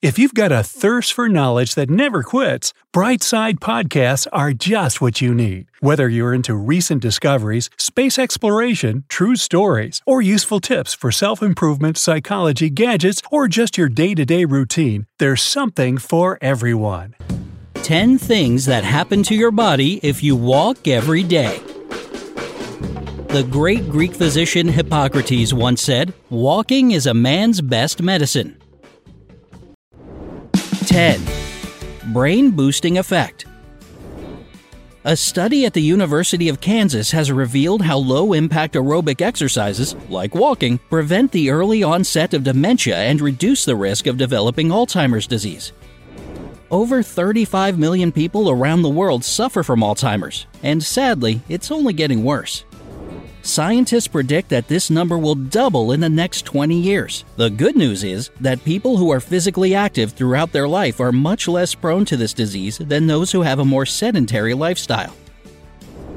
If you've got a thirst for knowledge that never quits, Brightside podcasts are just what you need. Whether you're into recent discoveries, space exploration, true stories, or useful tips for self-improvement, psychology, gadgets, or just your day-to-day routine, there's something for everyone. 10 things that happen to your body if you walk every day. The great Greek physician Hippocrates once said, "Walking is a man's best medicine." 10. Brain-boosting effect. A study at the University of Kansas has revealed how low-impact aerobic exercises, like walking, prevent the early onset of dementia and reduce the risk of developing Alzheimer's disease. Over 35 million people around the world suffer from Alzheimer's, and sadly, it's only getting worse. Scientists predict that this number will double in the next 20 years. The good news is that people who are physically active throughout their life are much less prone to this disease than those who have a more sedentary lifestyle.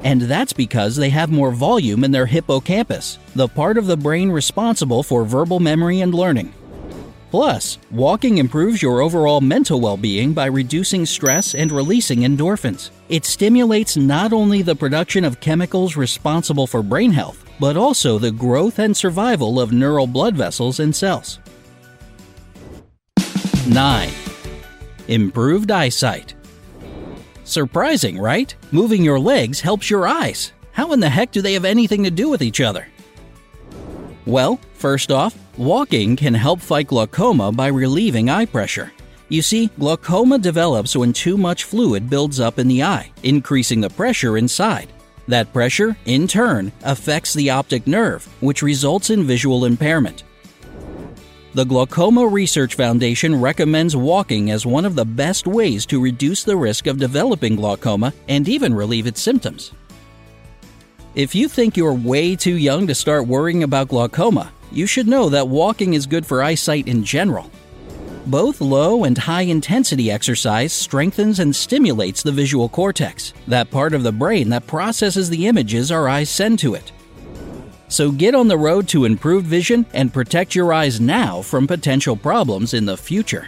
And that's because they have more volume in their hippocampus, the part of the brain responsible for verbal memory and learning. Plus, walking improves your overall mental well-being by reducing stress and releasing endorphins. It stimulates not only the production of chemicals responsible for brain health, but also the growth and survival of neural blood vessels and cells. 9. Improved eyesight. Surprising, right? Moving your legs helps your eyes. How in the heck do they have anything to do with each other? Well, first off, walking can help fight glaucoma by relieving eye pressure. You see, glaucoma develops when too much fluid builds up in the eye, increasing the pressure inside. That pressure, in turn, affects the optic nerve, which results in visual impairment. The Glaucoma Research Foundation recommends walking as one of the best ways to reduce the risk of developing glaucoma and even relieve its symptoms. If you think you're way too young to start worrying about glaucoma, you should know that walking is good for eyesight in general. Both low and high-intensity exercise strengthens and stimulates the visual cortex, that part of the brain that processes the images our eyes send to it. So get on the road to improved vision and protect your eyes now from potential problems in the future.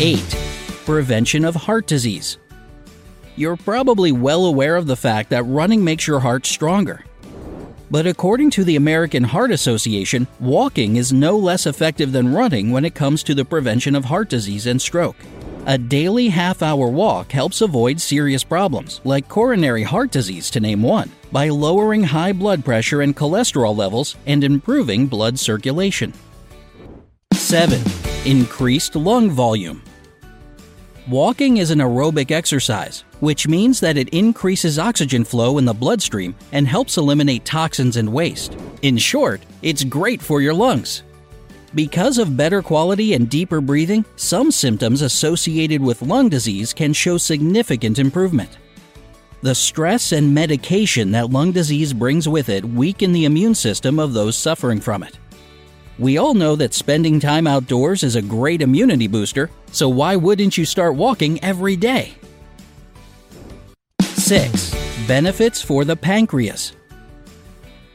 8. Prevention of heart disease. You're probably well aware of the fact that running makes your heart stronger. But according to the American Heart Association, walking is no less effective than running when it comes to the prevention of heart disease and stroke. A daily half-hour walk helps avoid serious problems, like coronary heart disease to name one, by lowering high blood pressure and cholesterol levels and improving blood circulation. 7. Increased lung volume. Walking is an aerobic exercise, which means that it increases oxygen flow in the bloodstream and helps eliminate toxins and waste. In short, it's great for your lungs. Because of better quality and deeper breathing, some symptoms associated with lung disease can show significant improvement. The stress and medication that lung disease brings with it weaken the immune system of those suffering from it. We all know that spending time outdoors is a great immunity booster, so why wouldn't you start walking every day? 6. Benefits for the pancreas.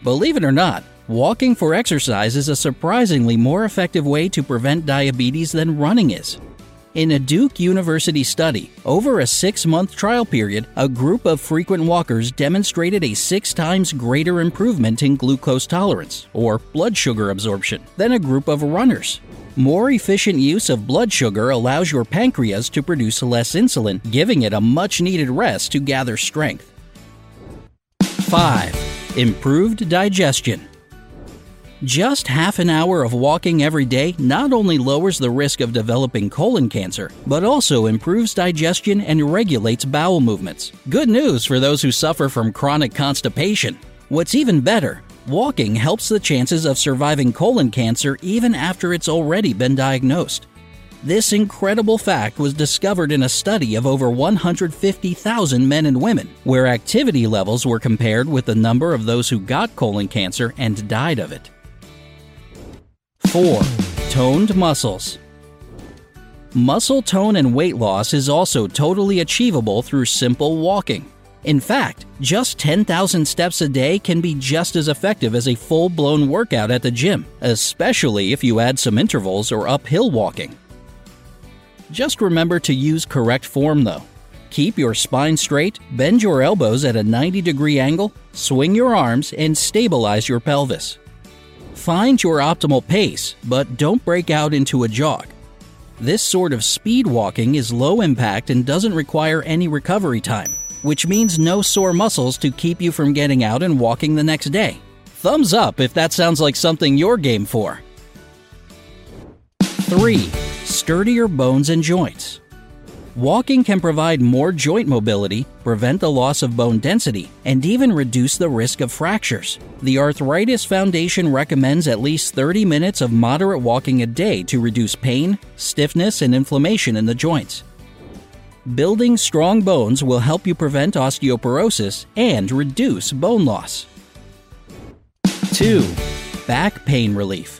Believe it or not, walking for exercise is a surprisingly more effective way to prevent diabetes than running is. In a Duke University study, over a 6-month trial period, a group of frequent walkers demonstrated a 6 times greater improvement in glucose tolerance, or blood sugar absorption, than a group of runners. More efficient use of blood sugar allows your pancreas to produce less insulin, giving it a much-needed rest to gather strength. 5. Improved digestion. Just half an hour of walking every day not only lowers the risk of developing colon cancer, but also improves digestion and regulates bowel movements. Good news for those who suffer from chronic constipation. What's even better, walking helps the chances of surviving colon cancer even after it's already been diagnosed. This incredible fact was discovered in a study of over 150,000 men and women, where activity levels were compared with the number of those who got colon cancer and died of it. 4. Toned muscles. Muscle tone and weight loss is also totally achievable through simple walking. In fact, just 10,000 steps a day can be just as effective as a full-blown workout at the gym, especially if you add some intervals or uphill walking. Just remember to use correct form, though. Keep your spine straight, bend your elbows at a 90-degree angle, swing your arms, and stabilize your pelvis. Find your optimal pace, but don't break out into a jog. This sort of speed walking is low impact and doesn't require any recovery time, which means no sore muscles to keep you from getting out and walking the next day. Thumbs up if that sounds like something you're game for. 3. Sturdier bones and joints. Walking can provide more joint mobility, prevent the loss of bone density, and even reduce the risk of fractures. The Arthritis Foundation recommends at least 30 minutes of moderate walking a day to reduce pain, stiffness, and inflammation in the joints. Building strong bones will help you prevent osteoporosis and reduce bone loss. 2. Back pain relief.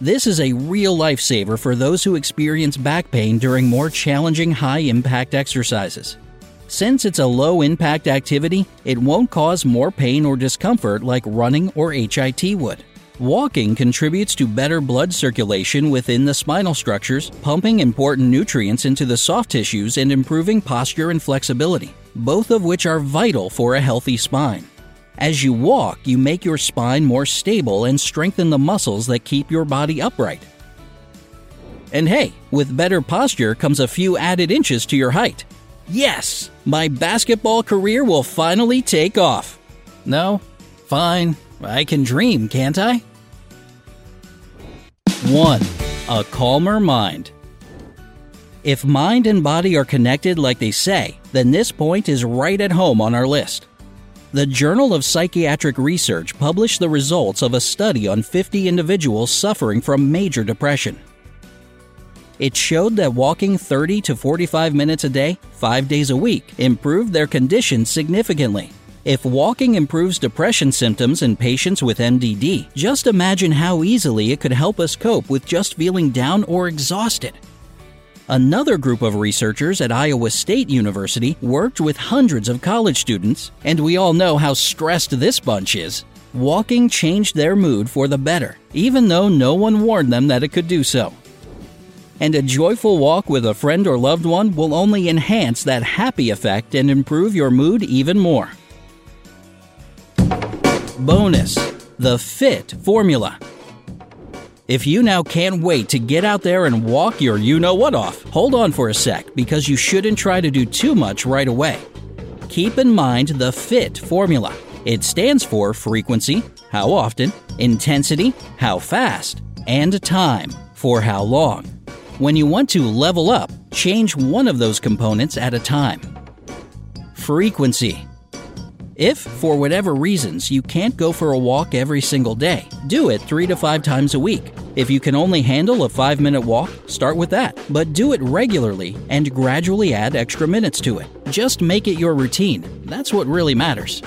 This is a real lifesaver for those who experience back pain during more challenging high-impact exercises. Since it's a low-impact activity, it won't cause more pain or discomfort like running or HIIT would. Walking contributes to better blood circulation within the spinal structures, pumping important nutrients into the soft tissues and improving posture and flexibility, both of which are vital for a healthy spine. As you walk, you make your spine more stable and strengthen the muscles that keep your body upright. And hey, with better posture comes a few added inches to your height. Yes, my basketball career will finally take off. No? Fine. I can dream, can't I? 1. A calmer mind. If mind and body are connected like they say, then this point is right at home on our list. The Journal of Psychiatric Research published the results of a study on 50 individuals suffering from major depression. It showed that walking 30 to 45 minutes a day, 5 days a week, improved their condition significantly. If walking improves depression symptoms in patients with MDD, just imagine how easily it could help us cope with just feeling down or exhausted. Another group of researchers at Iowa State University worked with hundreds of college students, and we all know how stressed this bunch is. Walking changed their mood for the better, even though no one warned them that it could do so. And a joyful walk with a friend or loved one will only enhance that happy effect and improve your mood even more. Bonus: the FIT formula. If you now can't wait to get out there and walk your you-know-what off, hold on for a sec because you shouldn't try to do too much right away. Keep in mind the FIT formula. It stands for frequency, how often, intensity, how fast, and time, for how long. When you want to level up, change one of those components at a time. Frequency. If, for whatever reasons, you can't go for a walk every single day, do it 3 to 5 times a week. If you can only handle a 5-minute walk, start with that, but do it regularly and gradually add extra minutes to it. Just make it your routine. That's what really matters.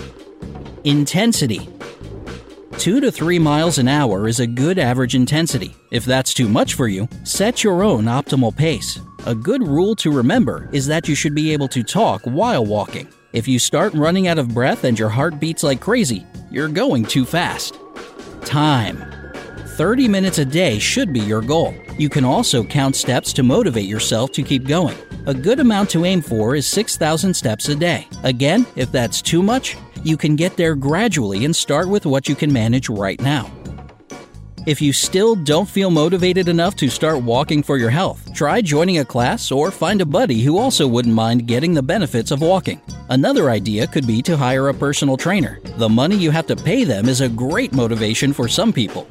Intensity. 2 to 3 miles an hour is a good average intensity. If that's too much for you, set your own optimal pace. A good rule to remember is that you should be able to talk while walking. If you start running out of breath and your heart beats like crazy, you're going too fast. Time. 30 minutes a day should be your goal. You can also count steps to motivate yourself to keep going. A good amount to aim for is 6,000 steps a day. Again, if that's too much, you can get there gradually and start with what you can manage right now. If you still don't feel motivated enough to start walking for your health, try joining a class or find a buddy who also wouldn't mind getting the benefits of walking. Another idea could be to hire a personal trainer. The money you have to pay them is a great motivation for some people.